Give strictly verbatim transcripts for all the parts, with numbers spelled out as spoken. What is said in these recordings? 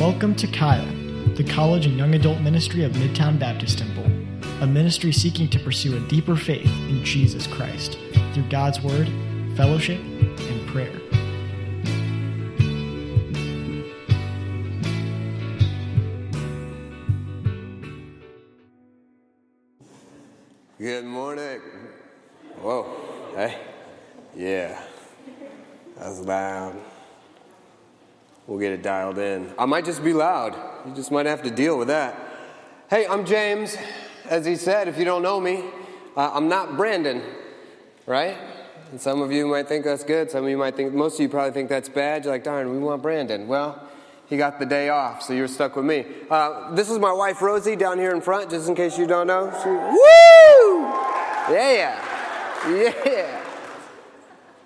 Welcome to Kaya, the college and young adult ministry of Midtown Baptist Temple, a ministry seeking to pursue a deeper faith in Jesus Christ through God's Word, fellowship, and prayer. Good morning. Whoa. Hey. Yeah. That's loud. We'll get it dialed in. I might just be loud. You just might have to deal with that. Hey, I'm James. As he said, if you don't know me, uh, I'm not Brandon, right? And some of you might think that's good. Some of you might think, most of you probably think that's bad. You're like, darn, we want Brandon. Well, he got the day off, so you're stuck with me. Uh, this is my wife, Rosie, down here in front, just in case you don't know. She, woo! Yeah, yeah.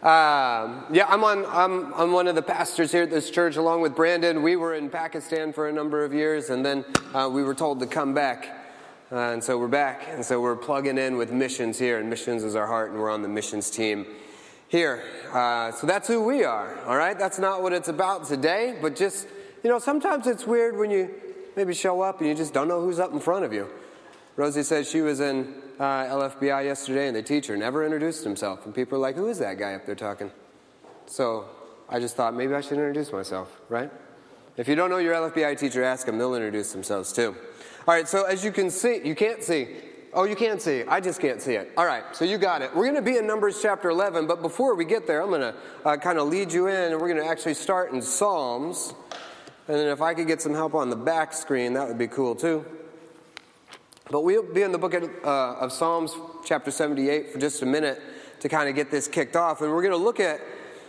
Um, yeah, I'm on. I'm I'm one of the pastors here at this church, along with Brandon. We were in Pakistan for a number of years, and then uh, we were told to come back, uh, and so we're back. And so we're plugging in with missions here, and missions is our heart, and we're on the missions team here. Uh, so that's who we are. All right, that's not what it's about today, but just you know, sometimes it's weird when you maybe show up and you just don't know who's up in front of you. Rosie said she was in uh, L F B I yesterday, and the teacher never introduced himself. And people are like, who is that guy up there talking? So I just thought, maybe I should introduce myself, right? If you don't know your L F B I teacher, ask them. They'll introduce themselves, too. All right, so as you can see, you can't see. Oh, you can't see. I just can't see it. All right, so you got it. We're going to be in Numbers chapter eleven, but before we get there, I'm going to uh, kind of lead you in, and we're going to actually start in Psalms. And then if I could get some help on the back screen, that would be cool, too. But we'll be in the book of, uh, of Psalms chapter seventy-eight for just a minute to kind of get this kicked off. And we're going to look at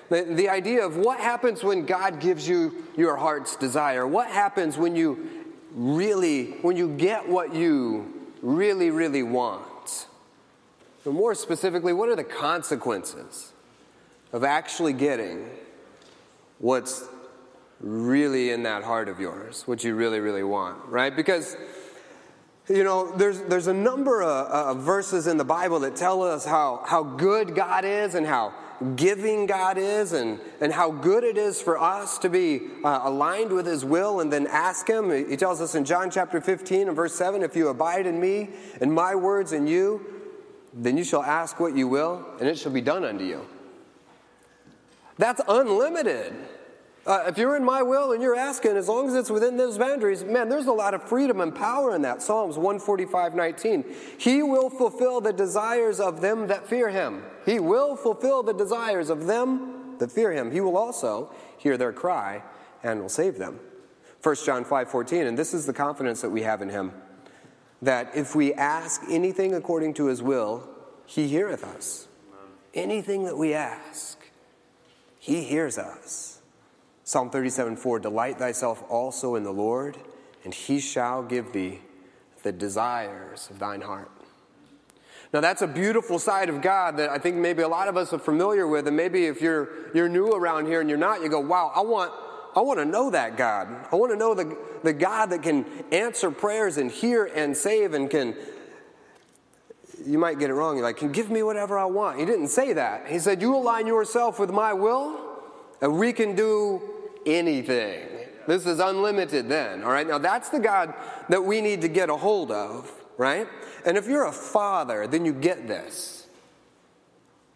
the, the idea of what happens when God gives you your heart's desire. What happens when you really, when you get what you really, really want? And more specifically, what are the consequences of actually getting what's really in that heart of yours, what you really, really want, right? Because you know, there's there's a number of, of verses in the Bible that tell us how, how good God is and how giving God is and, and how good it is for us to be uh, aligned with his will and then ask him. He tells us in John chapter fifteen and verse seven, if you abide in me and my words in you, then you shall ask what you will and it shall be done unto you. That's unlimited. Uh, if you're in my will and you're asking, as long as it's within those boundaries, man, there's a lot of freedom and power in that. Psalms one forty-five nineteen. He will fulfill the desires of them that fear him. He will fulfill the desires of them that fear him. He will also hear their cry and will save them. First John five fourteen. And this is the confidence that we have in him, that if we ask anything according to his will, he heareth us. Anything that we ask, he hears us. Psalm thirty-seven four, delight thyself also in the Lord, and he shall give thee the desires of thine heart. Now that's a beautiful side of God that I think maybe a lot of us are familiar with, and maybe if you're you're new around here and you're not, you go, wow, I want I want to know that God. I want to know the, the God that can answer prayers and hear and save and can, you might get it wrong, you're like, can give me whatever I want. He didn't say that. He said, you align yourself with my will, and we can do anything. This is unlimited then, all right? Now, that's the God that we need to get a hold of, right? And if you're a father, then you get this,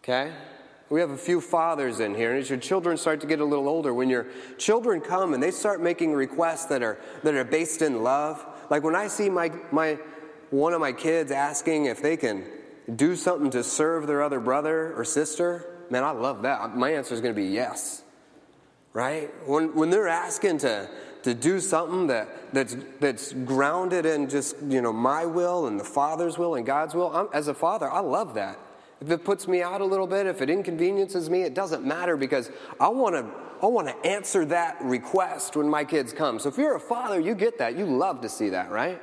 okay? We have a few fathers in here, and as your children start to get a little older, when your children come and they start making requests that are that are based in love, like when I see my my one of my kids asking if they can do something to serve their other brother or sister, man, I love that. My answer is going to be yes. Right? When when they're asking to, to do something that, that's that's grounded in just, you know, my will and the Father's will and God's will, I'm, as a father, I love that. If it puts me out a little bit, if it inconveniences me, it doesn't matter because I want to I want to answer that request when my kids come. So if you're a father, you get that. You love to see that, right?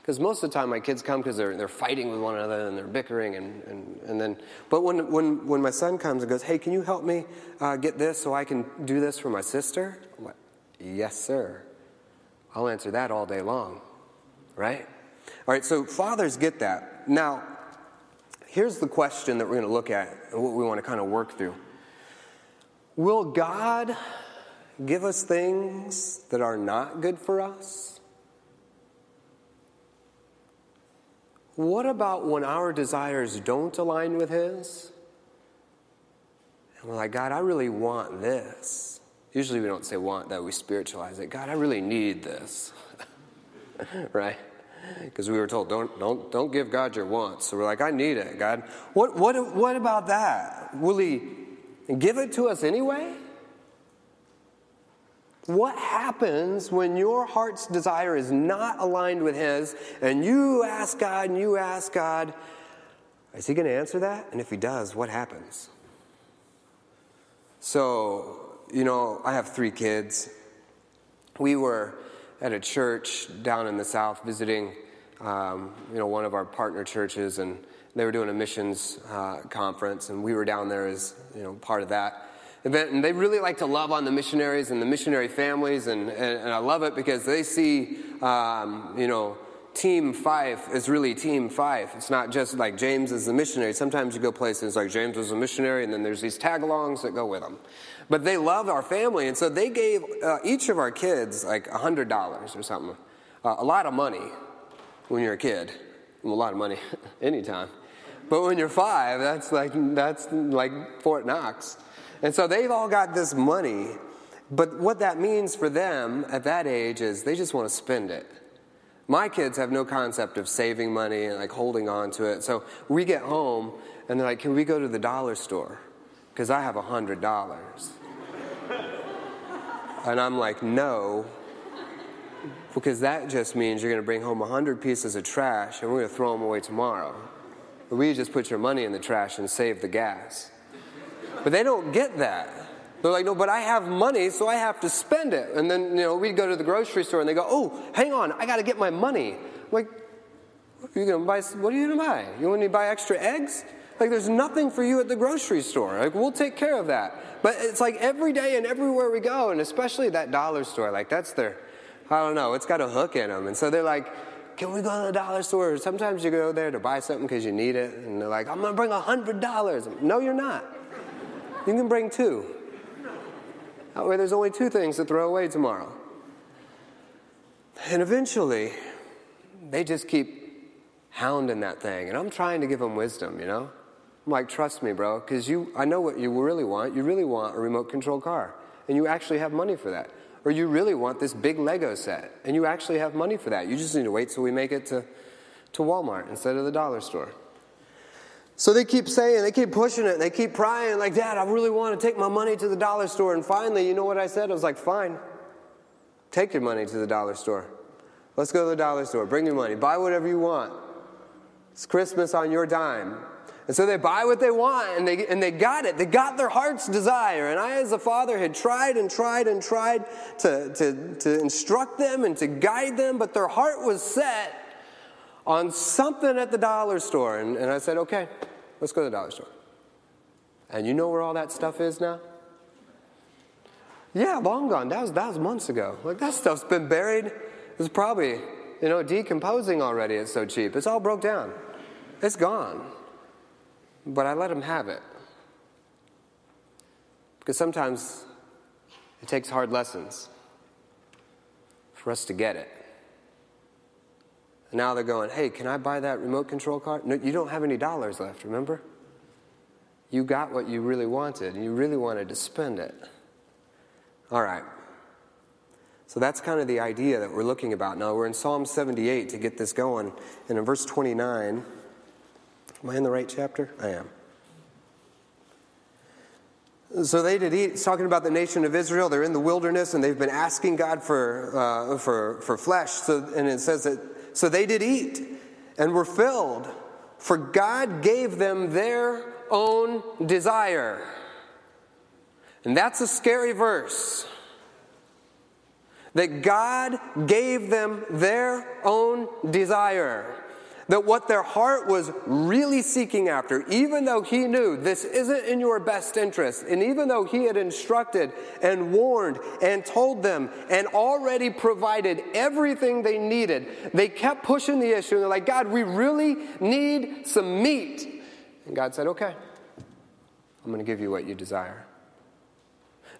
Because most of the time my kids come because they're they're fighting with one another and they're bickering and, and, and then. But when when when my son comes and goes, hey, can you help me uh, get this so I can do this for my sister? I'm like, yes, sir. I'll answer that all day long, right? All right. So fathers get that. Now, here's the question that we're going to look at and what we want to kind of work through. Will God give us things that are not good for us? What about when our desires don't align with His? And we're like, God, I really want this. Usually we don't say want that, we spiritualize it. God, I really need this. Right? Because we were told, don't don't don't give God your wants. So we're like, I need it, God. What what what about that? Will He give it to us anyway? What happens when your heart's desire is not aligned with His, and you ask God and you ask God, is He going to answer that? And if He does, what happens? So, you know, I have three kids. We were at a church down in the South visiting, um, you know, one of our partner churches, and they were doing a missions uh, conference, and we were down there as, you know, part of that event. And they really like to love on the missionaries and the missionary families, and, and, and I love it because they see, um, you know, Team Fife is really Team Fife. It's not just like James is the missionary. Sometimes you go places like James was a missionary, and then there's these tag-alongs that go with them. But they love our family, and so they gave uh, each of our kids like one hundred dollars or something. Uh, a lot of money when you're a kid. Well, a lot of money anytime. But when you're five, that's like that's like Fort Knox. And so they've all got this money. But what that means for them at that age is they just want to spend it. My kids have no concept of saving money and like holding on to it. So we get home and they're like, can we go to the dollar store? Because I have a hundred dollars. And I'm like, no, because that just means you're going to bring home a hundred pieces of trash and we're going to throw them away tomorrow. But we just put your money in the trash and save the gas. But they don't get that. They're like, no, but I have money, so I have to spend it. And then, you know, we'd go to the grocery store, and they go, oh, hang on, I got to get my money. I'm like, what are you going to buy? What are you going to buy? You want me to buy extra eggs? Like, there's nothing for you at the grocery store. Like, we'll take care of that. But it's like every day and everywhere we go, and especially that dollar store, like, that's their, I don't know, it's got a hook in them. And so they're like, can we go to the dollar store? Sometimes you go there to buy something because you need it, and they're like, I'm going to bring one hundred dollars. No, you're not. You can bring two. That way there's only two things to throw away tomorrow. And eventually, they just keep hounding that thing. And I'm trying to give them wisdom, you know? I'm like, trust me, bro, because you, I know what you really want. You really want a remote control car, and you actually have money for that. Or you really want this big Lego set, and you actually have money for that. You just need to wait till we make it to, to Walmart instead of the dollar store. So they keep saying, they keep pushing it, and they keep prying, like, Dad, I really want to take my money to the dollar store. And finally, you know what I said? I was like, fine, take your money to the dollar store. Let's go to the dollar store. Bring your money. Buy whatever you want. It's Christmas on your dime. And so they buy what they want, and they and they got it. They got their heart's desire. And I, as a father, had tried and tried and tried to, to, to instruct them and to guide them, but their heart was set on something at the dollar store. And, and I said, okay, let's go to the dollar store. And you know where all that stuff is now? Yeah, long gone. That was, that was months ago. Like, that stuff's been buried. It's probably, you know, decomposing already. It's so cheap. It's all broke down. It's gone. But I let them have it. Because sometimes it takes hard lessons for us to get it. And now they're going, hey, can I buy that remote control car? No, you don't have any dollars left, remember? You got what you really wanted, and you really wanted to spend it. All right. So that's kind of the idea that we're looking about now. We're in Psalm seventy-eight to get this going. And in verse twenty-nine, am I in the right chapter? I am. So they did eat. It's talking about the nation of Israel. They're in the wilderness, and they've been asking God for uh, for for flesh. So, and it says that, so they did eat and were filled, for God gave them their own desire. And that's a scary verse. That God gave them their own desire. That what their heart was really seeking after, even though He knew this isn't in your best interest, and even though He had instructed and warned and told them and already provided everything they needed, they kept pushing the issue. And they're like, God, we really need some meat. And God said, okay, I'm going to give you what you desire.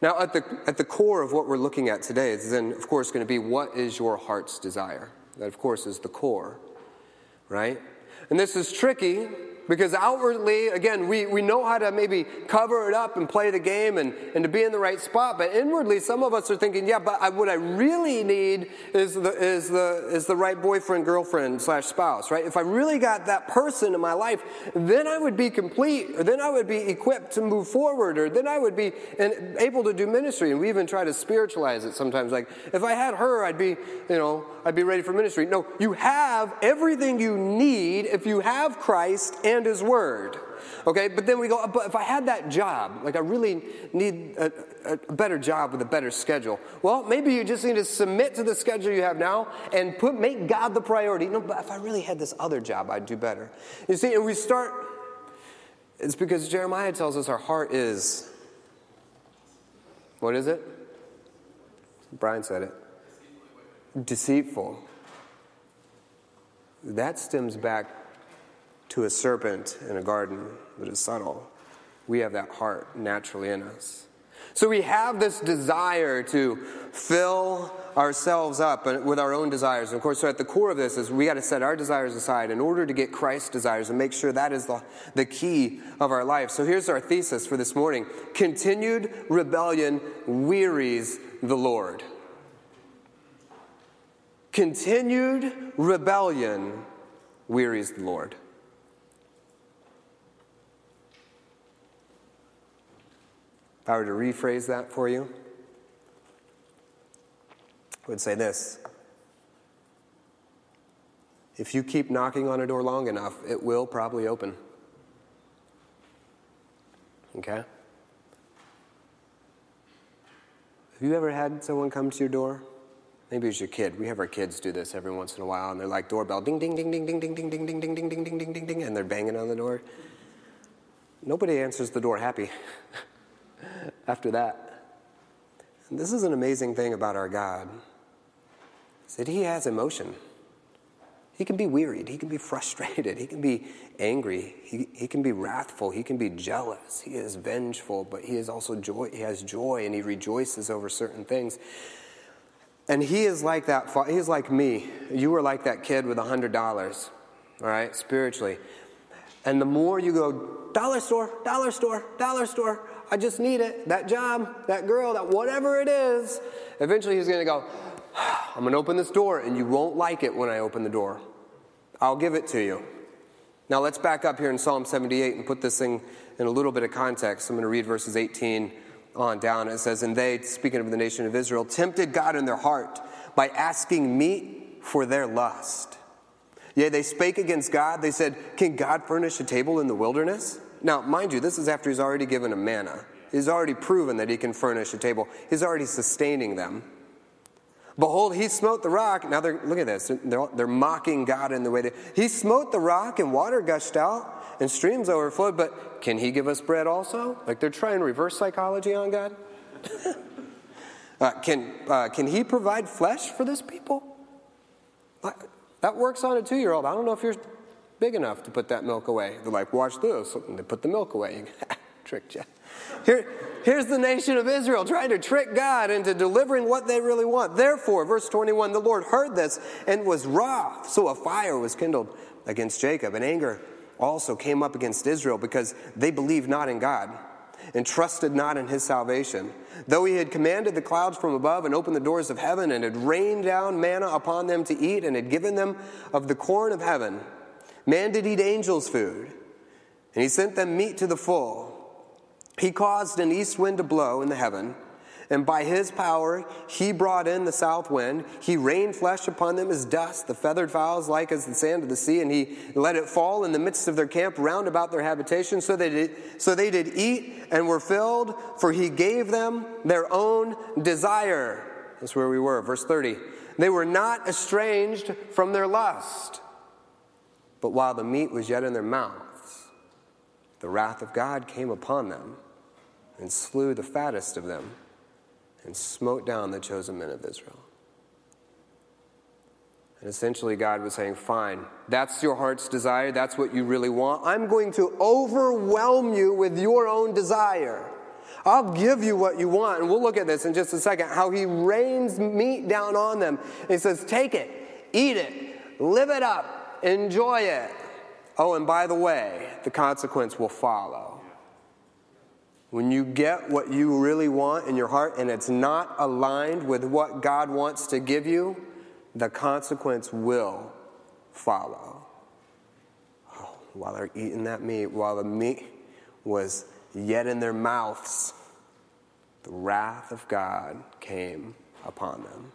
Now, at the at the core of what we're looking at today is then, of course, going to be what is your heart's desire? That, of course, is the core, right? And this is tricky because outwardly, again, we, we know how to maybe cover it up and play the game and, and to be in the right spot. But inwardly, some of us are thinking, yeah, but I, what I really need is the is the, is the right boyfriend, girlfriend, slash spouse, right? If I really got that person in my life, then I would be complete, or then I would be equipped to move forward, or then I would be and able to do ministry. And we even try to spiritualize it sometimes. Like, if I had her, I'd be, you know, I'd be ready for ministry. No, you have everything you need if you have Christ and And his word, okay? But then we go, but if I had that job, like I really need a, a better job with a better schedule. Well, maybe you just need to submit to the schedule you have now and put make God the priority. No, but if I really had this other job, I'd do better. You see, and we start, it's because Jeremiah tells us our heart is, what is it? Brian said it. Deceitful. That stems back to a serpent in a garden that is subtle. We have that heart naturally in us. So we have this desire to fill ourselves up with our own desires. And of course, so at the core of this is we got to set our desires aside in order to get Christ's desires and make sure that is the, the key of our life. So here's our thesis for this morning. Continued rebellion wearies the Lord. Continued rebellion wearies the Lord. If I were to rephrase that for you, I would say this. If you keep knocking on a door long enough, it will probably open. Okay? Have you ever had someone come to your door? Maybe it was your kid. We have our kids do this every once in a while, and they're like doorbell, ding, ding, ding, ding, ding, ding, ding, ding, ding, ding, ding, ding, ding, ding, ding, and they're banging on the door. Nobody answers the door happy. After that. And this is an amazing thing about our God, is that he has emotion. He can be wearied. He can be frustrated. He can be angry. He, he can be wrathful. He can be jealous. He is vengeful, but he is also joy. He has joy, and he rejoices over certain things. And he is like that. He is like me. You were like that kid with one hundred dollars, all right, spiritually. And the more you go, dollar store, dollar store, dollar store, I just need it, that job, that girl, that whatever it is, eventually he's going to go, I'm going to open this door, and you won't like it when I open the door. I'll give it to you. Now let's back up here in Psalm seventy-eight and put this thing in a little bit of context. I'm going to read verses eighteen on down. It says, and they, speaking of the nation of Israel, tempted God in their heart by asking meat for their lust. Yea, they spake against God. They said, can God furnish a table in the wilderness? Now, mind you, this is after he's already given them manna. He's already proven that he can furnish a table. He's already sustaining them. Behold, he smote the rock. Now, they're, look at this. They're, they're mocking God in the way that he smote the rock, and water gushed out, and streams overflowed. But can he give us bread also? Like they're trying reverse psychology on God. uh, can uh, can he provide flesh for this people? That works on a two-year-old. I don't know if you're big enough to put that milk away. They're like, watch this. And they put the milk away. Tricked you. Here, here's the nation of Israel trying to trick God into delivering what they really want. Therefore, verse twenty-one, the Lord heard this and was wroth. So a fire was kindled against Jacob. And anger also came up against Israel because they believed not in God and trusted not in his salvation. Though he had commanded the clouds from above and opened the doors of heaven and had rained down manna upon them to eat and had given them of the corn of heaven. Man did eat angels' food, and he sent them meat to the full. He caused an east wind to blow in the heaven, and by his power he brought in the south wind. He rained flesh upon them as dust, the feathered fowls like as the sand of the sea, and he let it fall in the midst of their camp round about their habitation. So they did, so they did eat and were filled, for he gave them their own desire. That's where we were, verse thirty. They were not estranged from their lust. But while the meat was yet in their mouths, the wrath of God came upon them and slew the fattest of them and smote down the chosen men of Israel. And essentially God was saying, fine, that's your heart's desire. That's what you really want. I'm going to overwhelm you with your own desire. I'll give you what you want. And we'll look at this in just a second, how he rains meat down on them. And he says, take it, eat it, live it up, enjoy it. Oh, and by the way, the consequence will follow. When you get what you really want in your heart and it's not aligned with what God wants to give you, the consequence will follow. Oh, while they're eating that meat, while the meat was yet in their mouths, the wrath of God came upon them.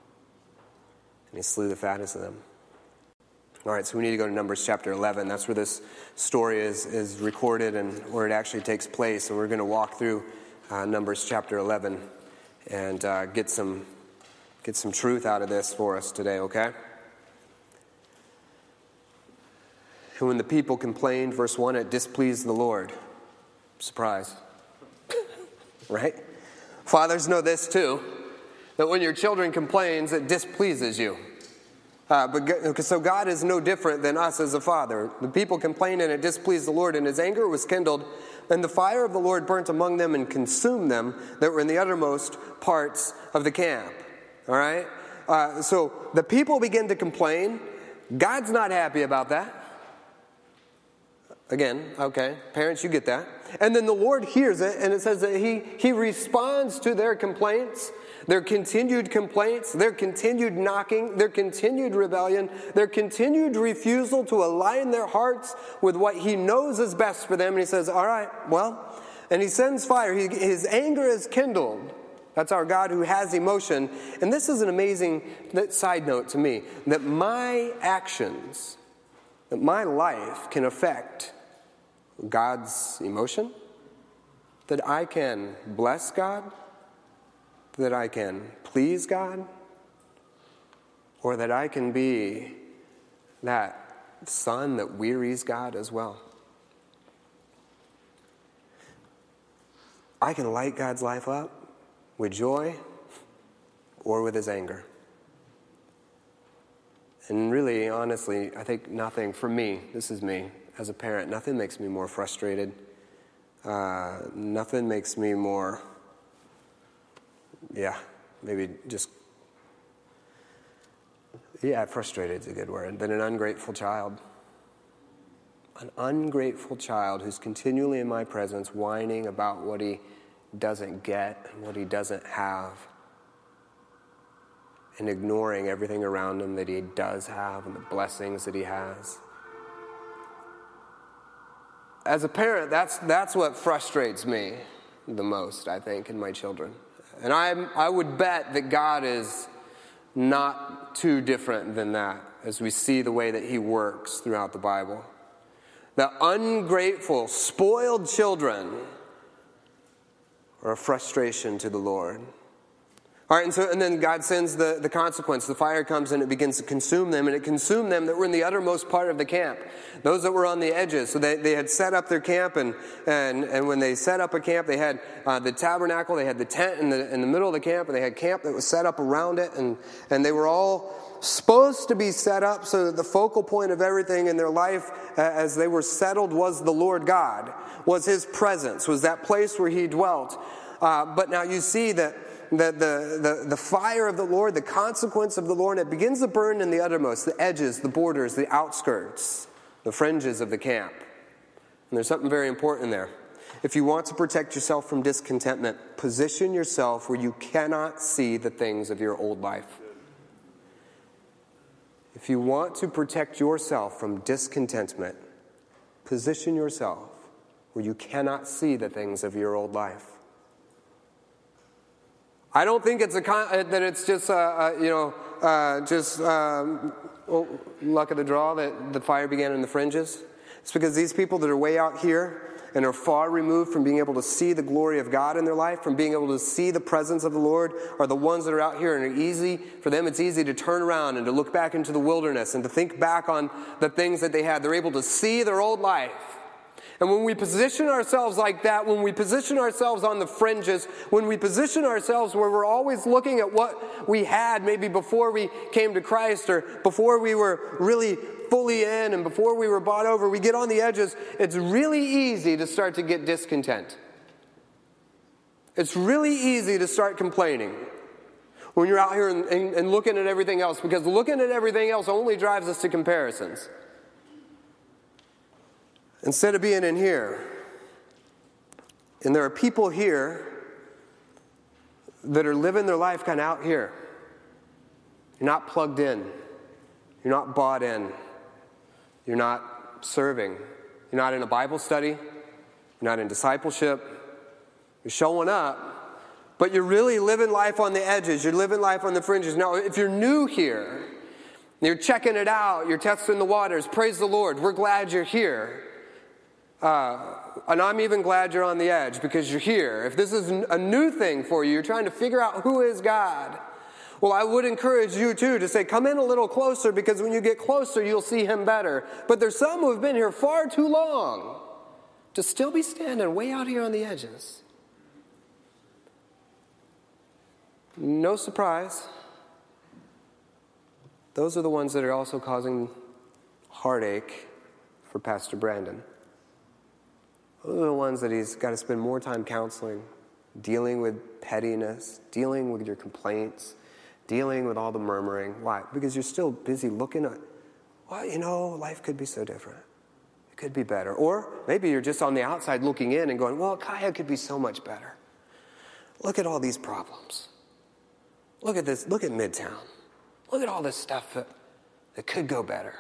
And he slew the fattest of them. All right, so we need to go to Numbers chapter eleven. That's where this story is, is recorded and where it actually takes place. And we're going to walk through uh, Numbers chapter eleven and uh, get some get some truth out of this for us today, okay? And when the people complained, verse one, it displeased the Lord. Surprise. Right? Fathers know this too, that when your children complains, it displeases you. Uh, but so God is no different than us as a father. The people complained and it displeased the Lord, and his anger was kindled, and the fire of the Lord burnt among them and consumed them that were in the uttermost parts of the camp. All right? Uh, so the people begin to complain. God's not happy about that. Again, okay, parents, you get that. And then the Lord hears it, and it says that he, he responds to their complaints. Their continued complaints, their continued knocking, their continued rebellion, their continued refusal to align their hearts with what he knows is best for them. And he says, all right, well, and he sends fire. He, his anger is kindled. That's our God who has emotion. And this is an amazing side note to me, that my actions, that my life can affect God's emotion, that I can bless God, that I can please God, or that I can be that son that wearies God as well. I can light God's life up with joy or with his anger. And really, honestly, I think nothing, for me, this is me, as a parent, nothing makes me more frustrated. Uh, nothing makes me more... Yeah, maybe just, yeah, frustrated is a good word, than an ungrateful child. An ungrateful child who's continually in my presence whining about what he doesn't get and what he doesn't have, and ignoring everything around him that he does have and the blessings that he has. As a parent, that's that's what frustrates me the most, I think, in my children. And I I would bet that God is not too different than that as we see the way that he works throughout the Bible. The ungrateful, spoiled children are a frustration to the Lord. All right, and so and then God sends the, the consequence. The fire comes and it begins to consume them, and it consumed them that were in the uttermost part of the camp, those that were on the edges. So they, they had set up their camp, and and and when they set up a camp, they had uh, the tabernacle, they had the tent in the in the middle of the camp, and they had camp that was set up around it, and and they were all supposed to be set up so that the focal point of everything in their life uh, as they were settled was the Lord God, was his presence, was that place where he dwelt. Uh, but now you see that The, the, the, the fire of the Lord, the consequence of the Lord, it begins to burn in the uttermost, the edges, the borders, the outskirts, the fringes of the camp. And there's something very important there. If you want to protect yourself from discontentment, position yourself where you cannot see the things of your old life. If you want to protect yourself from discontentment, position yourself where you cannot see the things of your old life. I don't think it's a con- that it's just uh, uh, you know uh, just um, oh, luck of the draw that the fire began in the fringes. It's because these people that are way out here and are far removed from being able to see the glory of God in their life, from being able to see the presence of the Lord, are the ones that are out here, and are easy for them. It's easy to turn around and to look back into the wilderness and to think back on the things that they had. They're able to see their old life. And when we position ourselves like that, when we position ourselves on the fringes, when we position ourselves where we're always looking at what we had maybe before we came to Christ or before we were really fully in and before we were bought over, we get on the edges, it's really easy to start to get discontent. It's really easy to start complaining when you're out here and, and, and looking at everything else, because looking at everything else only drives us to comparisons. Instead of being in here, and there are people here that are living their life kind of out here. You're not plugged in. You're not bought in. You're not serving. You're not in a Bible study. You're not in discipleship. You're showing up, but you're really living life on the edges. You're living life on the fringes. Now, if you're new here, you're checking it out, you're testing the waters, praise the Lord, we're glad you're here. Uh, and I'm even glad you're on the edge because you're here. If this is a new thing for you, you're trying to figure out who is God, well, I would encourage you, too, to say, come in a little closer, because when you get closer, you'll see him better. But there's some who have been here far too long to still be standing way out here on the edges. No surprise. Those are the ones that are also causing heartache for Pastor Brandon. Those are the ones that he's got to spend more time counseling, dealing with pettiness, dealing with your complaints, dealing with all the murmuring. Why? Because you're still busy looking at, well, you know, life could be so different. It could be better. Or maybe you're just on the outside looking in and going, well, Kaya could be so much better. Look at all these problems. Look at this. Look at Midtown. Look at all this stuff that, that could go better.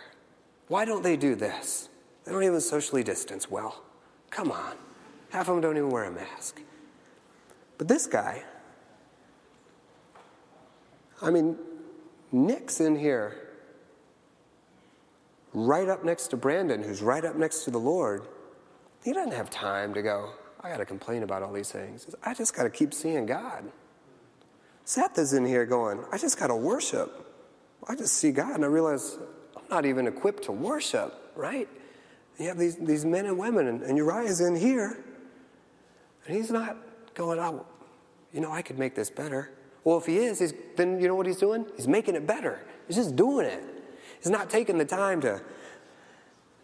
Why don't they do this? They don't even socially distance well. Come on. Half of them don't even wear a mask. But this guy, I mean, Nick's in here right up next to Brandon, who's right up next to the Lord. He doesn't have time to go, I got to complain about all these things. I just got to keep seeing God. Seth is in here going, I just got to worship. I just see God, and I realize I'm not even equipped to worship, right? You have these, these men and women, and, and Uriah's in here, and he's not going, oh, you know, I could make this better. Well, if he is, he's, then you know what he's doing? He's making it better. He's just doing it. He's not taking the time to,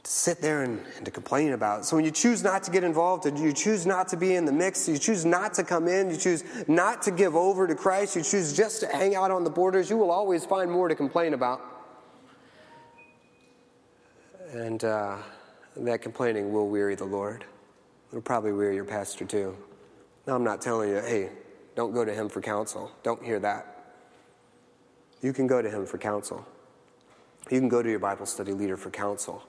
to sit there and, and to complain about it. So when you choose not to get involved, you choose not to be in the mix, you choose not to come in, you choose not to give over to Christ, you choose just to hang out on the borders, you will always find more to complain about. And uh, that complaining will weary the Lord. It'll probably weary your pastor too. Now, I'm not telling you, hey, don't go to him for counsel. Don't hear that. You can go to him for counsel. You can go to your Bible study leader for counsel.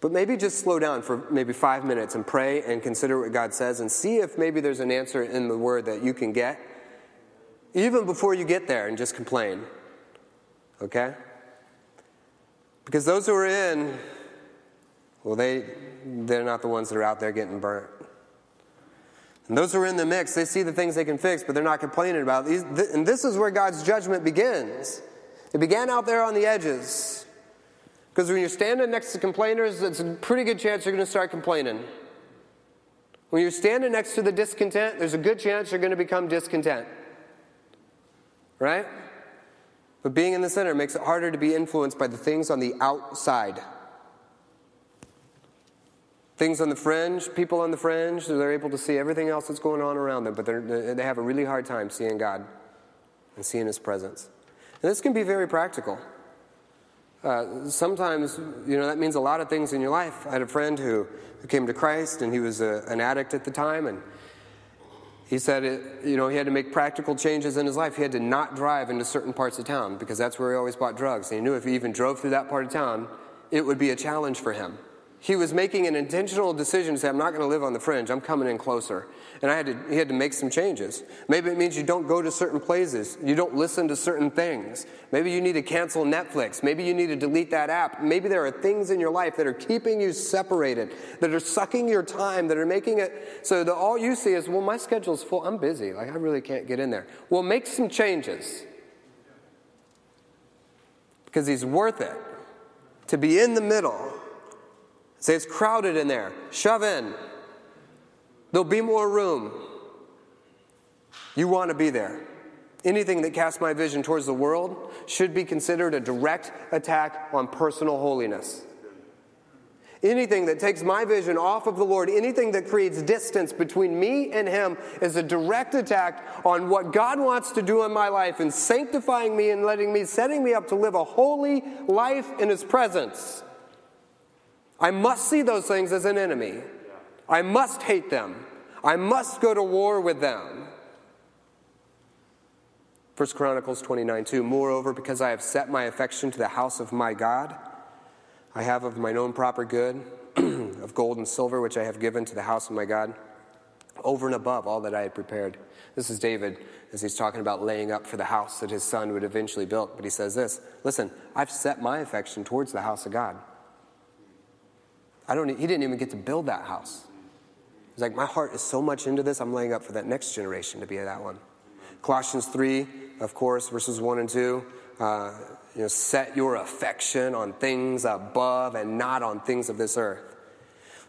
But maybe just slow down for maybe five minutes and pray and consider what God says and see if maybe there's an answer in the Word that you can get, even before you get there and just complain, okay? Because those who are in, well, they, they're not the ones that are out there getting burnt. And those who are in the mix, they see the things they can fix, but they're not complaining about it. And this is where God's judgment begins. It began out there on the edges. Because when you're standing next to complainers, it's a pretty good chance you're going to start complaining. When you're standing next to the discontent, there's a good chance you're going to become discontent. Right? But being in the center makes it harder to be influenced by the things on the outside. Things on the fringe, people on the fringe, they're able to see everything else that's going on around them, but they have a really hard time seeing God and seeing his presence. And this can be very practical. Uh, sometimes, you know, that means a lot of things in your life. I had a friend who, who came to Christ, and he was a, an addict at the time, and he said, it, you know, he had to make practical changes in his life. He had to not drive into certain parts of town, because that's where he always bought drugs. And he knew if he even drove through that part of town, it would be a challenge for him. He was making an intentional decision to say, I'm not going to live on the fringe. I'm coming in closer. And I had to, he had to make some changes. Maybe it means you don't go to certain places. You don't listen to certain things. Maybe you need to cancel Netflix. Maybe you need to delete that app. Maybe there are things in your life that are keeping you separated, that are sucking your time, that are making it so that all you see is, well, my schedule's full. I'm busy. Like, I really can't get in there. Well, make some changes. Because he's worth it to be in the middle. Say it's crowded in there. Shove in. There'll be more room. You want to be there. Anything that casts my vision towards the world should be considered a direct attack on personal holiness. Anything that takes my vision off of the Lord, anything that creates distance between me and him is a direct attack on what God wants to do in my life and sanctifying me and letting me, setting me up to live a holy life in his presence. I must see those things as an enemy. I must hate them. I must go to war with them. First Chronicles twenty-nine two, moreover, because I have set my affection to the house of my God, I have of mine own proper good, of gold and silver, which I have given to the house of my God, over and above all that I had prepared. This is David, as he's talking about laying up for the house that his son would eventually build. But he says this, listen, I've set my affection towards the house of God. I don't. He didn't even get to build that house. He's like, my heart is so much into this, I'm laying up for that next generation to be that one. Colossians three, of course, verses one and two, uh, You know, set your affection on things above and not on things of this earth.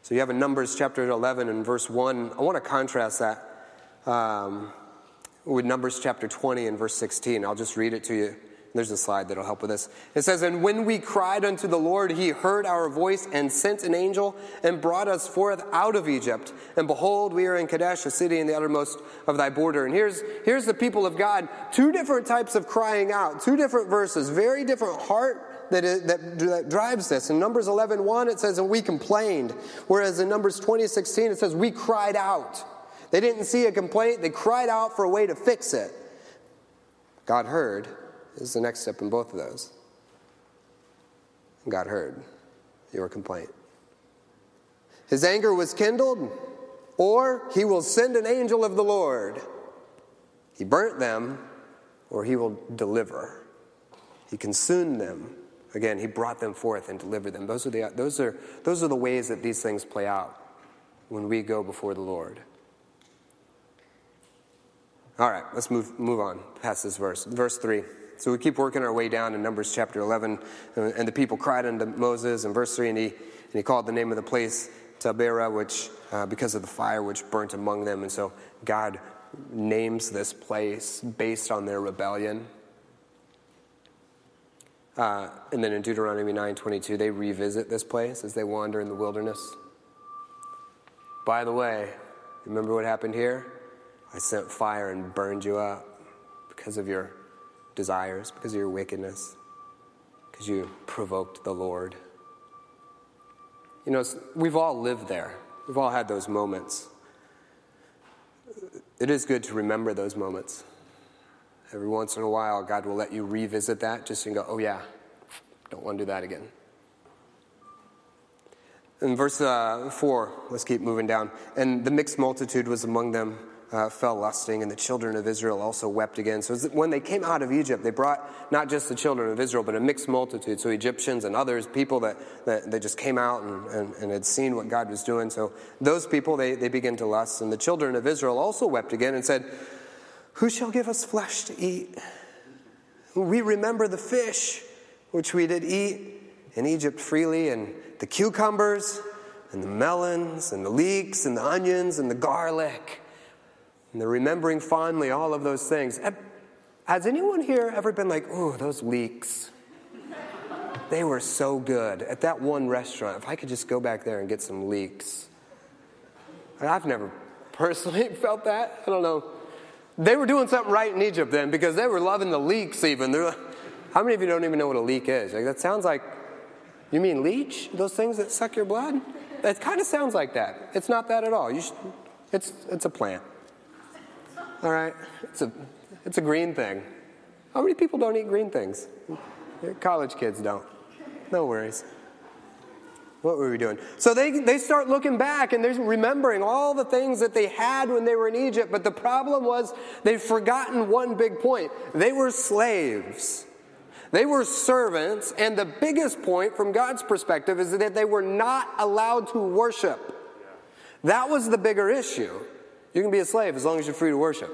So you have in Numbers chapter eleven and verse one. I want to contrast that um, with Numbers chapter twenty and verse sixteen. I'll just read it to you. There's a slide that'll help with this. It says, and when we cried unto the Lord, he heard our voice and sent an angel and brought us forth out of Egypt. And behold, we are in Kadesh, a city in the uttermost of thy border. And here's, here's the people of God, two different types of crying out, two different verses, very different heart that, is, that, that drives this. In Numbers eleven one, it says, and we complained. Whereas in Numbers twenty sixteen, it says, we cried out. They didn't see a complaint. They cried out for a way to fix it. God heard. This is the next step in both of those. God heard your complaint. His anger was kindled, or he will send an angel of the Lord. He burnt them, or he will deliver. He consumed them. Again, he brought them forth and delivered them. Those are the, those are, those are the ways that these things play out when we go before the Lord. All right, let's move, move on past this verse. Verse three. So we keep working our way down in Numbers chapter eleven. And the people cried unto Moses in verse three, and he, and he called the name of the place Taberah, which uh, because of the fire which burnt among them. And so God names this place based on their rebellion. Uh, and then in Deuteronomy nine twenty-two, they revisit this place as they wander in the wilderness. By the way, remember what happened here? I sent fire and burned you up because of your desires, because of your wickedness, because you provoked the Lord. You know, we've all lived there. We've all had those moments. It is good to remember those moments. Every once in a while, God will let you revisit that just and go, oh yeah, don't want to do that again. In verse uh, four, let's keep moving down. And the mixed multitude was among them, Uh, fell lusting, and the children of Israel also wept again. So when they came out of Egypt, they brought not just the children of Israel, but a mixed multitude. So Egyptians and others, people that, that, that just came out and, and, and had seen what God was doing. So those people, they, they began to lust. And the children of Israel also wept again and said, who shall give us flesh to eat? We remember the fish which we did eat in Egypt freely, and the cucumbers, and the melons, and the leeks, and the onions, and the garlic. And they're remembering fondly all of those things. Has anyone here ever been like, ooh, those leeks? They were so good at that one restaurant. If I could just go back there and get some leeks. I've never personally felt that. I don't know. They were doing something right in Egypt then, because they were loving the leeks even. They're like, how many of you don't even know what a leek is? Like, that sounds like, you mean leech? Those things that suck your blood? That kind of sounds like that. It's not that at all. You should, it's, it's a plant. All right, it's a it's a green thing. How many people don't eat green things? College kids don't. No worries. What were we doing? So they, they start looking back, and they're remembering all the things that they had when they were in Egypt, but the problem was they've forgotten one big point. They were slaves. They were servants, and the biggest point from God's perspective is that they were not allowed to worship. That was the bigger issue. You can be a slave as long as you're free to worship.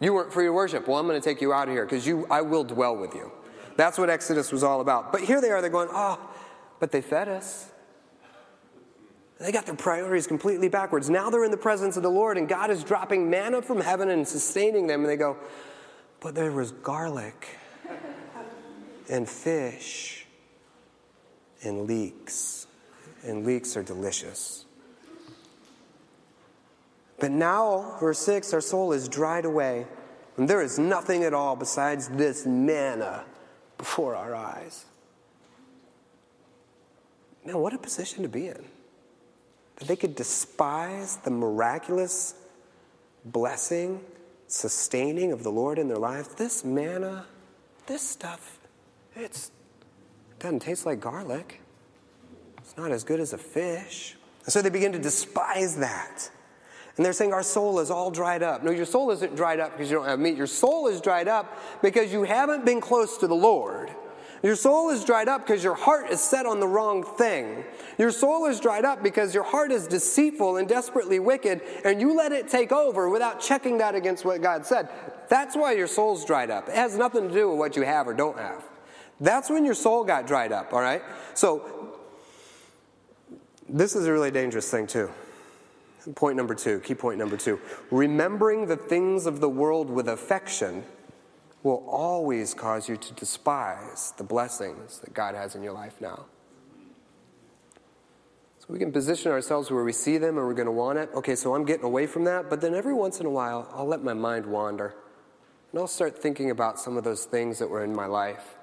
You weren't free to worship. Well, I'm going to take you out of here because you, I will dwell with you. That's what Exodus was all about. But here they are. They're going, oh, but they fed us. They got their priorities completely backwards. Now they're in the presence of the Lord, and God is dropping manna from heaven and sustaining them. And they go, but there was garlic and fish and leeks and leeks are delicious. But now, verse six, our soul is dried away, and there is nothing at all besides this manna before our eyes. Now, what a position to be in. That they could despise the miraculous blessing, sustaining of the Lord in their lives. This manna, this stuff, it's, it doesn't taste like garlic. It's not as good as a fish. And so they begin to despise that. And they're saying our soul is all dried up. No, your soul isn't dried up because you don't have meat. Your soul is dried up because you haven't been close to the Lord. Your soul is dried up because your heart is set on the wrong thing. Your soul is dried up because your heart is deceitful and desperately wicked, and you let it take over without checking that against what God said. That's why your soul's dried up. It has nothing to do with what you have or don't have. That's when your soul got dried up, all right? So this is a really dangerous thing, too. Point number two, key point number two. Remembering the things of the world with affection will always cause you to despise the blessings that God has in your life now. So we can position ourselves where we see them and we're going to want it. Okay, so I'm getting away from that, but then every once in a while, I'll let my mind wander. And I'll start thinking about some of those things that were in my life.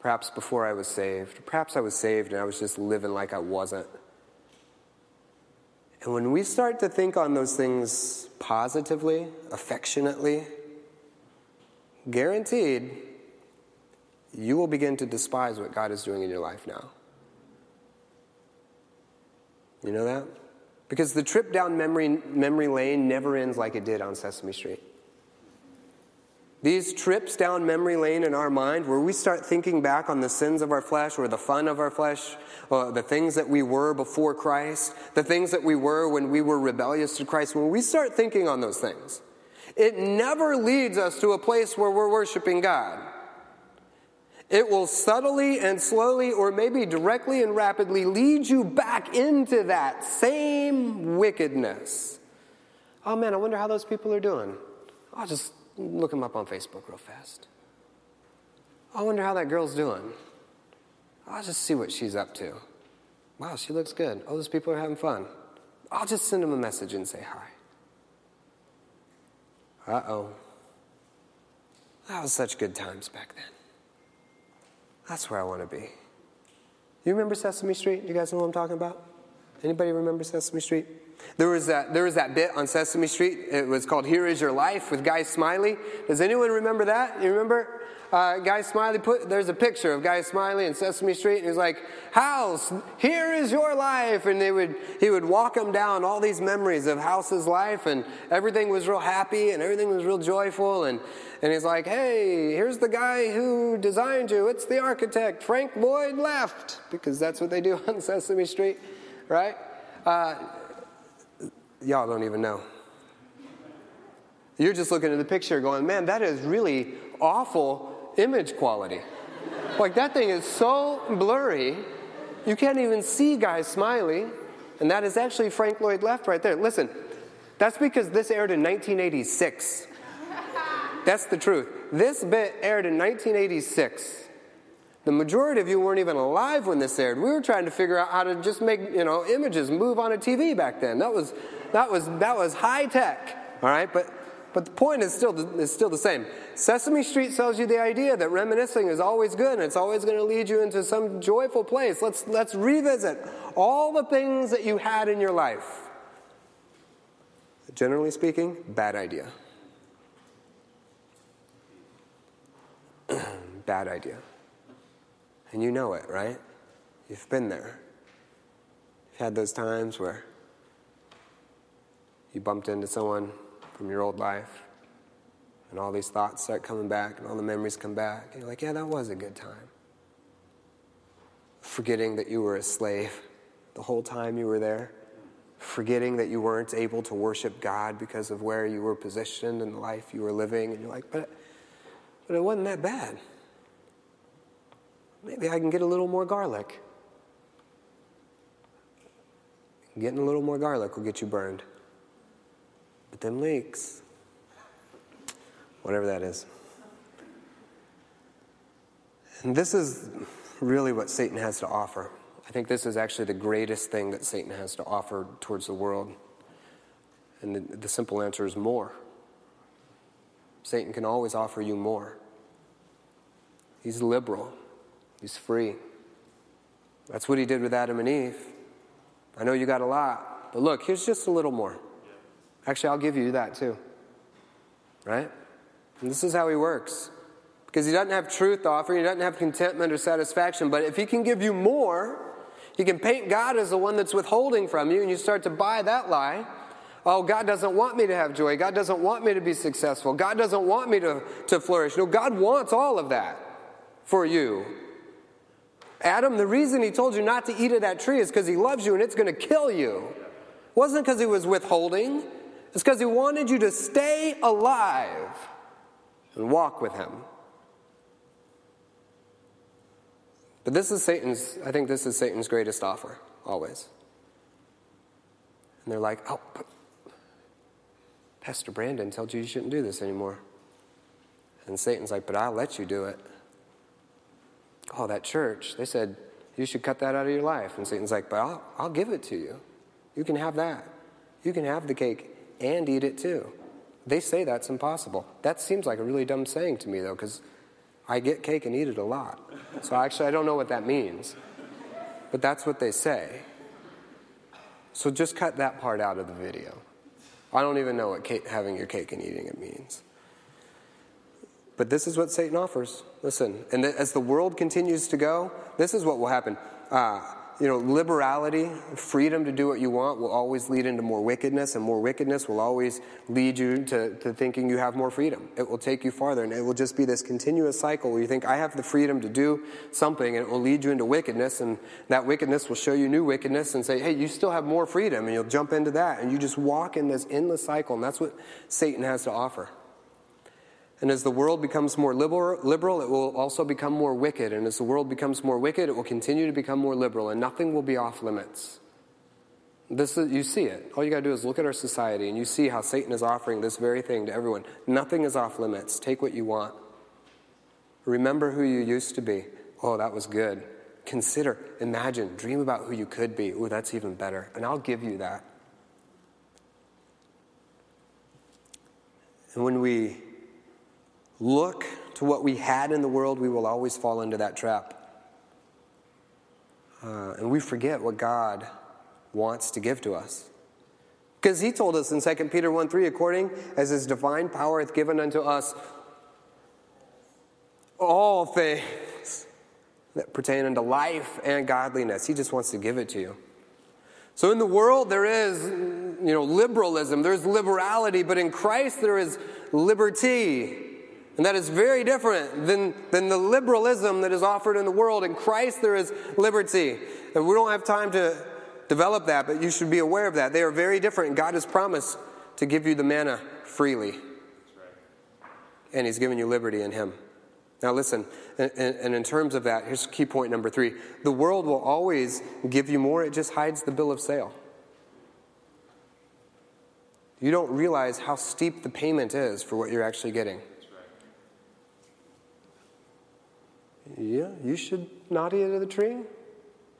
Perhaps before I was saved. Perhaps I was saved and I was just living like I wasn't. And when we start to think on those things positively, affectionately, guaranteed, you will begin to despise what God is doing in your life now. You know that? Because the trip down memory, memory lane never ends like it did on Sesame Street. These trips down memory lane in our mind where we start thinking back on the sins of our flesh or the fun of our flesh, or the things that we were before Christ, the things that we were when we were rebellious to Christ, when we start thinking on those things, it never leads us to a place where we're worshiping God. It will subtly and slowly or maybe directly and rapidly lead you back into that same wickedness. Oh man, I wonder how those people are doing. I'll just look him up on Facebook real fast. I wonder how that girl's doing. I'll just see what she's up to. Wow, she looks good. Oh, those people are having fun. I'll just send them a message and say hi. Uh-oh. That was such good times back then. That's where I want to be. You remember Sesame Street? You guys know what I'm talking about? Anybody remember Sesame Street? There was that, there was that bit on Sesame Street. It was called Here Is Your Life with Guy Smiley. Does anyone remember that? You remember? Uh, Guy Smiley put, there's a picture of Guy Smiley in Sesame Street, and he's like, house, here is your life. And they would, he would walk them down all these memories of House's life, and everything was real happy, and everything was real joyful. And, and he's like, hey, here's the guy who designed you. It's the architect, Frank Lloyd Wright, because that's what they do on Sesame Street, right? Uh, Y'all don't even know. You're just looking at the picture going, man, that is really awful image quality. Like, that thing is so blurry, you can't even see Guy Smiley. And that is actually Frank Lloyd Wright right there. Listen, that's because this aired in nineteen eighty-six. That's the truth. This bit aired in nineteen eighty-six. The majority of you weren't even alive when this aired. We were trying to figure out how to just make, you know, images move on a T V back then. That was, that was, that was high tech, all right? But, but the point is still, the, is still the same. Sesame Street sells you the idea that reminiscing is always good and it's always going to lead you into some joyful place. Let's, let's revisit all the things that you had in your life. Generally speaking, bad idea. Bad idea. And you know it, right? You've been there. You've had those times where you bumped into someone from your old life and all these thoughts start coming back and all the memories come back. And you're like, yeah, that was a good time. Forgetting that you were a slave the whole time you were there. Forgetting that you weren't able to worship God because of where you were positioned and the life you were living. And you're like, but, but it wasn't that bad. Maybe I can get a little more garlic. Getting a little more garlic will get you burned. But them leeks, whatever that is. And this is really what Satan has to offer. I think this is actually the greatest thing that Satan has to offer towards the world. And the, the simple answer is more. Satan can always offer you more. He's liberal. He's free. That's what he did with Adam and Eve. I know you got a lot, but look, here's just a little more. Actually, I'll give you that too. Right? And this is how he works. Because he doesn't have truth to offer. He doesn't have contentment or satisfaction. But if he can give you more, he can paint God as the one that's withholding from you, and you start to buy that lie. Oh, God doesn't want me to have joy. God doesn't want me to be successful. God doesn't want me to, to flourish. No, God wants all of that for you. Adam, the reason he told you not to eat of that tree is because he loves you and it's going to kill you. It wasn't because he was withholding. It's because he wanted you to stay alive and walk with him. But this is Satan's, I think this is Satan's greatest offer, always. And they're like, oh, but Pastor Brandon told you you shouldn't do this anymore. And Satan's like, but I'll let you do it. Oh, that church, they said, you should cut that out of your life. And Satan's like, but I'll, I'll give it to you. You can have that. You can have the cake and eat it too. They say that's impossible. That seems like a really dumb saying to me, though, because I get cake and eat it a lot. So actually, I don't know what that means. But that's what they say. So just cut that part out of the video. I don't even know what cake, having your cake and eating it means. But this is what Satan offers. Listen, and th- as the world continues to go, this is what will happen. Uh, you know, liberality, freedom to do what you want will always lead into more wickedness, and more wickedness will always lead you to, to thinking you have more freedom. It will take you farther, and it will just be this continuous cycle where you think, I have the freedom to do something, and it will lead you into wickedness, and that wickedness will show you new wickedness and say, hey, you still have more freedom, and you'll jump into that, and you just walk in this endless cycle, and that's what Satan has to offer. And as the world becomes more liberal, liberal, it will also become more wicked. And as the world becomes more wicked, it will continue to become more liberal. And nothing will be off limits. This is, you see it. All you got to do is look at our society. And you see how Satan is offering this very thing to everyone. Nothing is off limits. Take what you want. Remember who you used to be. Oh, that was good. Consider, imagine, dream about who you could be. Oh, that's even better. And I'll give you that. And when we look to what we had in the world, we will always fall into that trap. Uh, and we forget what God wants to give to us. Because he told us in Second Peter one three, according as his divine power hath given unto us all things that pertain unto life and godliness. He just wants to give it to you. So in the world there is, you know, liberalism, there's liberality, but in Christ there is liberty. And that is very different than, than the liberalism that is offered in the world. In Christ, there is liberty. And we don't have time to develop that, but you should be aware of that. They are very different. God has promised to give you the manna freely. That's right. And he's given you liberty in him. Now listen, and, and in terms of that, here's key point number three. The world will always give you more. It just hides the bill of sale. You don't realize how steep the payment is for what you're actually getting. Yeah, you should not eat of the tree.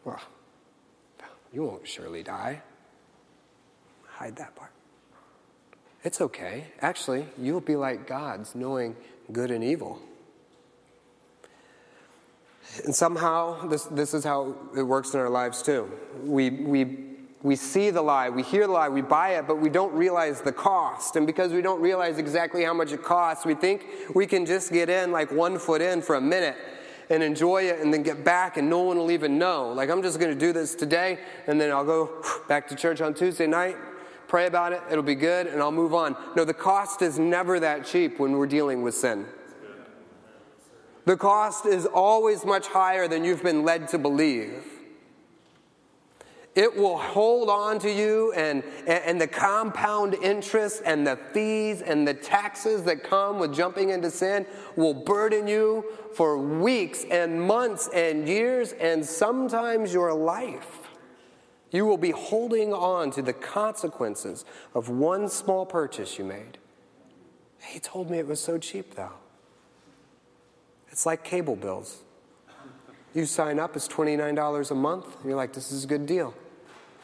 Well, you won't surely die. Hide that part. It's okay. Actually, you'll be like gods, knowing good and evil. And somehow, this this is how it works in our lives too. We we we see the lie, we hear the lie, we buy it, but we don't realize the cost. And because we don't realize exactly how much it costs, we think we can just get in like one foot in for a minute and enjoy it, and then get back, and no one will even know. Like, I'm just going to do this today, and then I'll go back to church on Tuesday night, pray about it, it'll be good, and I'll move on. No, the cost is never that cheap when we're dealing with sin. The cost is always much higher than you've been led to believe. It will hold on to you, and, and the compound interest and the fees and the taxes that come with jumping into sin will burden you for weeks and months and years and sometimes your life. You will be holding on to the consequences of one small purchase you made. He told me it was so cheap, though. It's like cable bills. You sign up, it's twenty-nine dollars a month, and you're like, this is a good deal.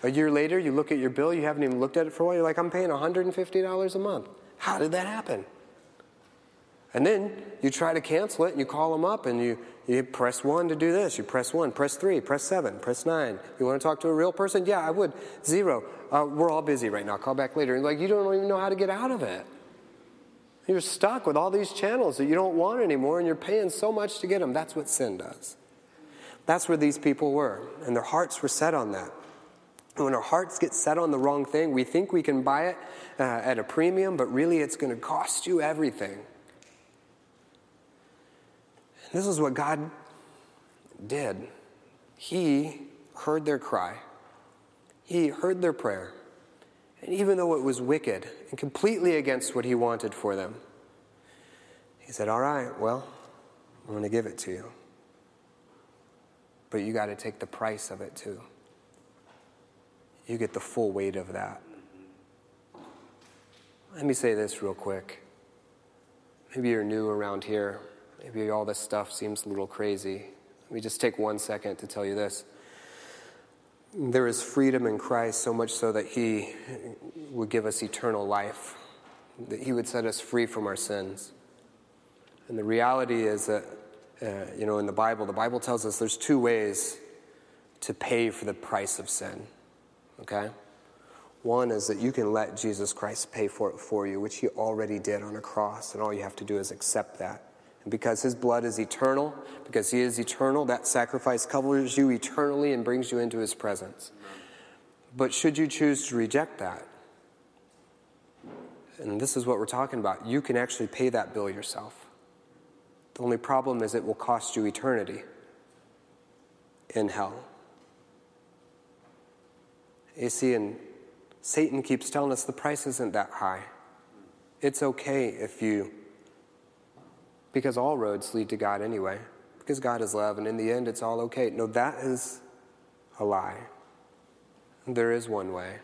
A year later, you look at your bill, you haven't even looked at it for a while, you're like, I'm paying one hundred fifty dollars a month. How did that happen? And then you try to cancel it, and you call them up, and you, you press one to do this. You press one, press three, press seven, press nine. You want to talk to a real person? Yeah, I would. Zero. Uh, we're all busy right now. Call back later. And like, you don't even know how to get out of it. You're stuck with all these channels that you don't want anymore, and you're paying so much to get them. That's what sin does. That's where these people were, and their hearts were set on that. And when our hearts get set on the wrong thing, we think we can buy it uh, at a premium, but really it's going to cost you everything. This is what God did. He heard their cry. He heard their prayer. And even though it was wicked and completely against what he wanted for them, he said, all right, well, I'm going to give it to you. But you got to take the price of it too. You get the full weight of that. Let me say this real quick. Maybe you're new around here. Maybe all this stuff seems a little crazy. Let me just take one second to tell you this. There is freedom in Christ, so much so that he would give us eternal life, that he would set us free from our sins. And the reality is that, uh, you know, in the Bible, the Bible tells us there's two ways to pay for the price of sin, okay? One is that you can let Jesus Christ pay for it for you, which he already did on a cross, and all you have to do is accept that. And because his blood is eternal, because he is eternal, that sacrifice covers you eternally and brings you into his presence. But should you choose to reject that, and this is what we're talking about, you can actually pay that bill yourself. The only problem is it will cost you eternity in hell. You see, and Satan keeps telling us the price isn't that high. It's okay if you... Because all roads lead to God anyway. Because God is love, and in the end, it's all okay. No, that is a lie. There is one way.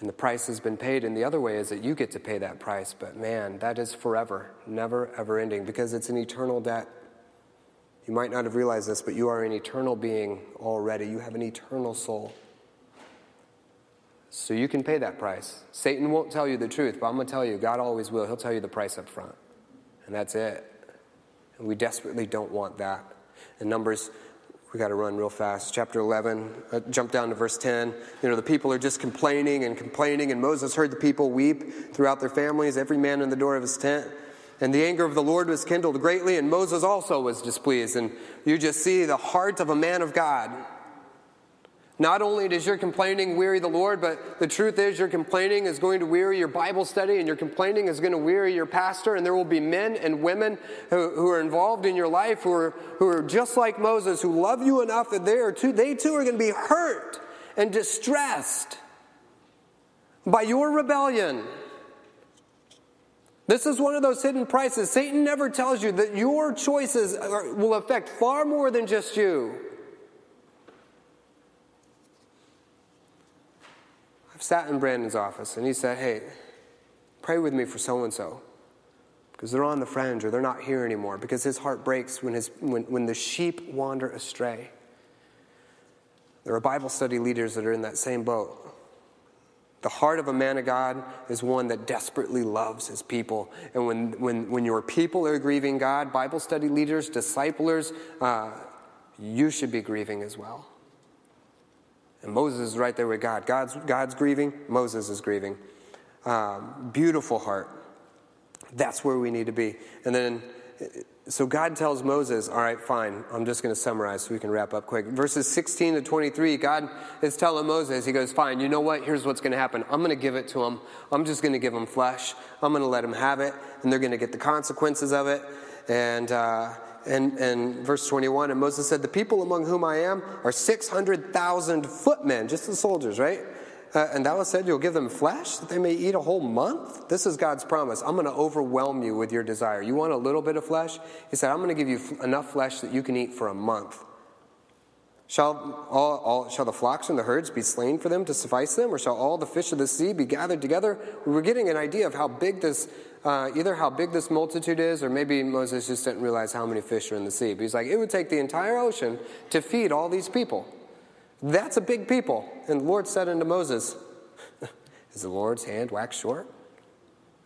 And the price has been paid, and the other way is that you get to pay that price. But man, that is forever, never, ever ending, because it's an eternal debt. You might not have realized this, but you are an eternal being already. You have an eternal soul. So you can pay that price. Satan won't tell you the truth, but I'm going to tell you, God always will. He'll tell you the price up front. And that's it. And we desperately don't want that. In Numbers, we got to run real fast. Chapter eleven, uh, jump down to verse ten. You know, the people are just complaining and complaining. And Moses heard the people weep throughout their families, every man in the door of his tent. And the anger of the Lord was kindled greatly. And Moses also was displeased. And you just see the heart of a man of God. Not only does your complaining weary the Lord, but the truth is your complaining is going to weary your Bible study, and your complaining is going to weary your pastor, and there will be men and women who, who are involved in your life who are, who are just like Moses, who love you enough that they, are too, they too are going to be hurt and distressed by your rebellion. This is one of those hidden prices. Satan never tells you that your choices are, will affect far more than just you. I've sat in Brandon's office, and he said, hey, pray with me for so-and-so, because they're on the fringe, or they're not here anymore, because his heart breaks when his when, when the sheep wander astray. There are Bible study leaders that are in that same boat. The heart of a man of God is one that desperately loves his people. And when, when, when your people are grieving God, Bible study leaders, disciplers, uh, you should be grieving as well. And Moses is right there with God. God's, God's grieving. Moses is grieving. Um, beautiful heart. That's where we need to be. And then, so God tells Moses, all right, fine. I'm just going to summarize so we can wrap up quick. Verses sixteen to twenty-three, God is telling Moses, he goes, fine, you know what? Here's what's going to happen. I'm going to give it to him. I'm just going to give him flesh. I'm going to let him have it. And they're going to get the consequences of it. And, uh, And, and verse twenty-one, and Moses said, the people among whom I am are six hundred thousand footmen, just the soldiers, right? Uh, and thou hast said, you'll give them flesh that they may eat a whole month? This is God's promise. I'm going to overwhelm you with your desire. You want a little bit of flesh? He said, I'm going to give you f- enough flesh that you can eat for a month. Shall all, all shall the flocks and the herds be slain for them to suffice them, or shall all the fish of the sea be gathered together? We're getting an idea of how big this, uh, either how big this multitude is, or maybe Moses just didn't realize how many fish are in the sea. But he's like, it would take the entire ocean to feed all these people. That's a big people. And the Lord said unto Moses, is the Lord's hand waxed short?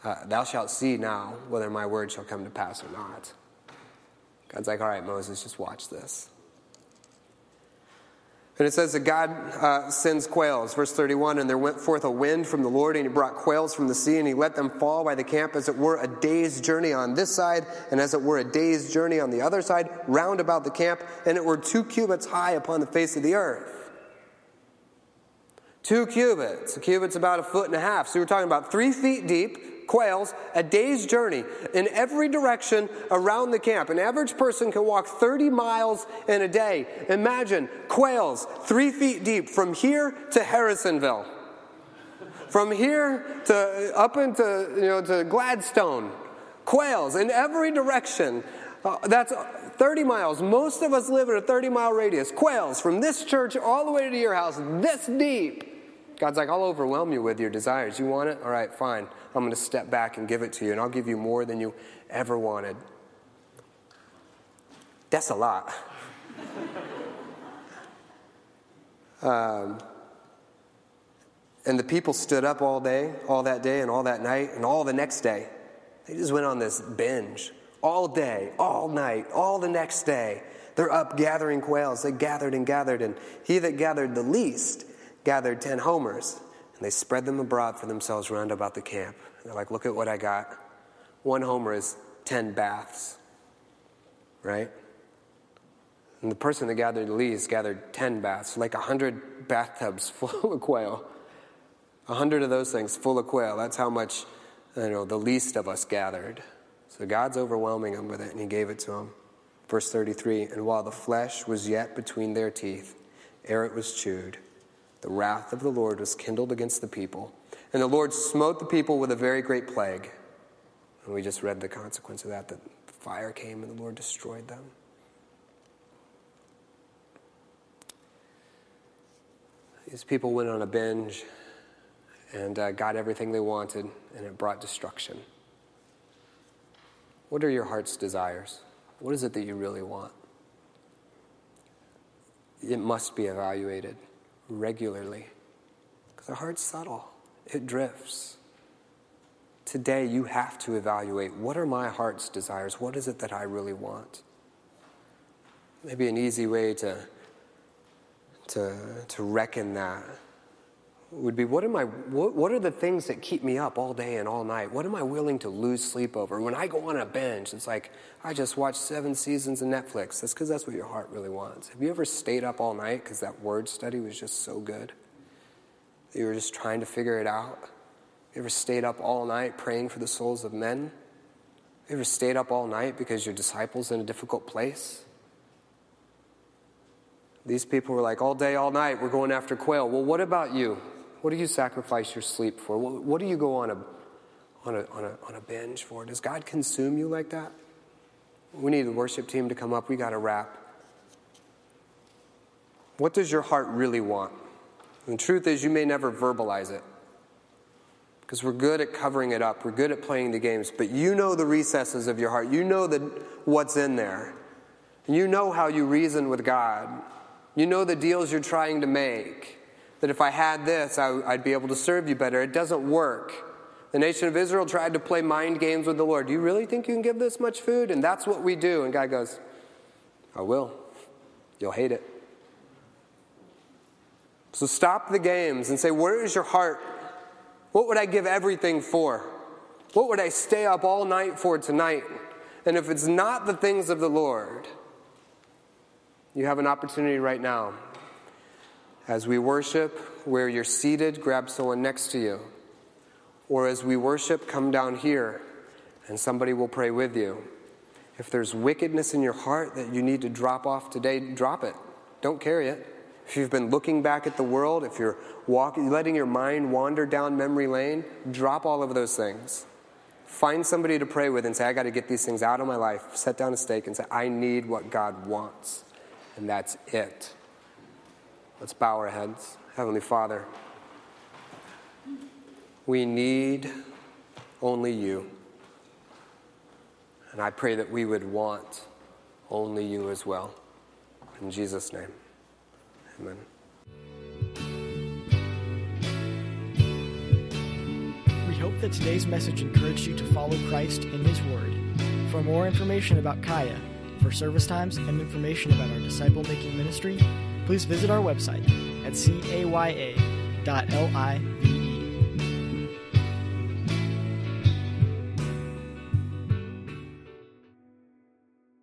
Uh, thou shalt see now whether my word shall come to pass or not. God's like, all right, Moses, just watch this. And it says that God uh, sends quails. Verse thirty-one, and there went forth a wind from the Lord, and he brought quails from the sea, and he let them fall by the camp, as it were a day's journey on this side, and as it were a day's journey on the other side, round about the camp, and it were two cubits high upon the face of the earth. Two cubits. A cubit's about a foot and a half. So we're talking about three feet deep, quails, a day's journey in every direction around the camp. An average person can walk thirty miles in a day. Imagine quails three feet deep from here to Harrisonville. From here to up into, you know, to Gladstone. Quails in every direction. Uh, that's thirty miles. Most of us live in a thirty-mile radius. Quails from this church all the way to your house, this deep. God's like, I'll overwhelm you with your desires. You want it? All right, fine. I'm going to step back and give it to you, and I'll give you more than you ever wanted. That's a lot. um, and the people stood up all day, all that day, and all that night, and all the next day. They just went on this binge. All day, all night, all the next day. They're up gathering quails. They gathered and gathered, and he that gathered the least gathered ten homers, and they spread them abroad for themselves round about the camp. And they're like, look at what I got. One homer is ten baths, right? And the person that gathered the least gathered ten baths, like a hundred bathtubs full of quail. A hundred of those things full of quail. That's how much, you know, the least of us gathered. So God's overwhelming him with it, and he gave it to him. Verse thirty-three, and while the flesh was yet between their teeth, ere it was chewed, the wrath of the Lord was kindled against the people. And the Lord smote the people with a very great plague. And we just read the consequence of that, that fire came and the Lord destroyed them. These people went on a binge and uh, got everything they wanted, and it brought destruction. What are your heart's desires? What is it that you really want? It must be evaluated regularly, because our heart's subtle. It drifts. Today, you have to evaluate, what are my heart's desires? What is it that I really want? Maybe an easy way to, to, to reckon that would be, what am I? What, what are the things that keep me up all day and all night? What am I willing to lose sleep over? When I go on a binge, it's like, I just watched seven seasons of Netflix. That's because that's what your heart really wants. Have you ever stayed up all night because that word study was just so good that you were just trying to figure it out? Have you ever stayed up all night praying for the souls of men? Have you ever stayed up all night because your disciple's in a difficult place? These people were like, all day, all night, we're going after quail. Well, what about you? What do you sacrifice your sleep for? What, what do you go on a, on a on a on a binge for? Does God consume you like that? We need the worship team to come up. We got to wrap. What does your heart really want? And the truth is, you may never verbalize it, because we're good at covering it up. We're good at playing the games, but you know the recesses of your heart. You know the what's in there. You know how you reason with God. You know the deals you're trying to make. That if I had this, I, I'd be able to serve you better. It doesn't work. The nation of Israel tried to play mind games with the Lord. Do you really think you can give this much food? And that's what we do. And God goes, I will. You'll hate it. So stop the games and say, where is your heart? What would I give everything for? What would I stay up all night for tonight? And if it's not the things of the Lord, you have an opportunity right now. As we worship, where you're seated, grab someone next to you. Or as we worship, come down here, and somebody will pray with you. If there's wickedness in your heart that you need to drop off today, drop it. Don't carry it. If you've been looking back at the world, if you're walking, letting your mind wander down memory lane, drop all of those things. Find somebody to pray with and say, I got to get these things out of my life. Set down a stake and say, I need what God wants. And that's it. Let's bow our heads. Heavenly Father, we need only you. And I pray that we would want only you as well. In Jesus' name, amen. We hope that today's message encouraged you to follow Christ in his word. For more information about Kaya, for service times and information about our disciple-making ministry, please visit our website at caya dot live.